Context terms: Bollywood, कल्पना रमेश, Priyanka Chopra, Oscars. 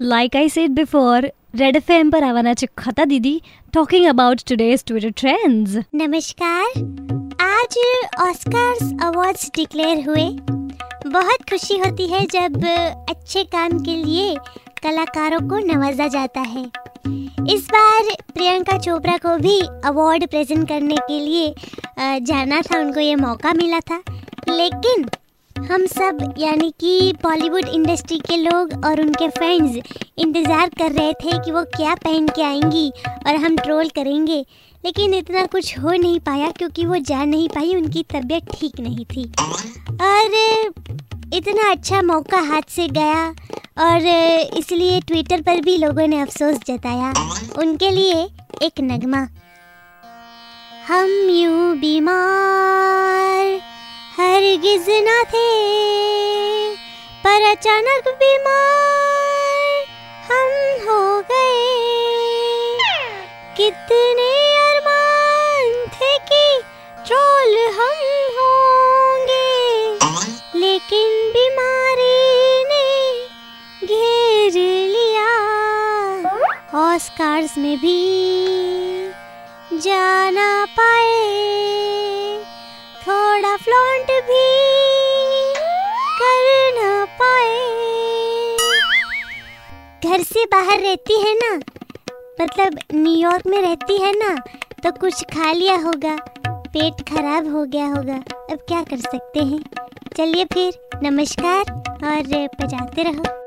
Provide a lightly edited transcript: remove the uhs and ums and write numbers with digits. Like I said before, Red FM पर आवाना चिखता दीदी talking about today's Twitter trends. नमस्कार, आज ऑस्कर्स अवार्ड्स डिक्लेयर हुए. बहुत खुशी होती है जब अच्छे काम के लिए कलाकारों को नवाजा जाता है. इस बार प्रियंका चोपड़ा को भी अवार्ड प्रेजेंट करने के लिए जाना था, उनको ये मौका मिला था, लेकिन हम सब यानी कि बॉलीवुड इंडस्ट्री के लोग और उनके फैंस इंतज़ार कर रहे थे कि वो क्या पहन के आएंगी और हम ट्रोल करेंगे, लेकिन इतना कुछ हो नहीं पाया क्योंकि वो जा नहीं पाई, उनकी तबीयत ठीक नहीं थी और इतना अच्छा मौका हाथ से गया और इसलिए ट्विटर पर भी लोगों ने अफसोस जताया. उनके लिए एक नगमा. हम यूं बीमार हरगिज़ ना थे, पर अचानक बीमार हम हो गए. कितने अरमान थे कि ट्रोल हम होंगे, लेकिन ऑस्कार्स में भी जाना पाए, थोड़ा फ्लॉन्ट भी करना पाए. घर से बाहर रहती है ना, मतलब न्यूयॉर्क में रहती है ना, तो कुछ खा लिया होगा, पेट खराब हो गया होगा. अब क्या कर सकते हैं. चलिए फिर नमस्कार और बजाते रहो.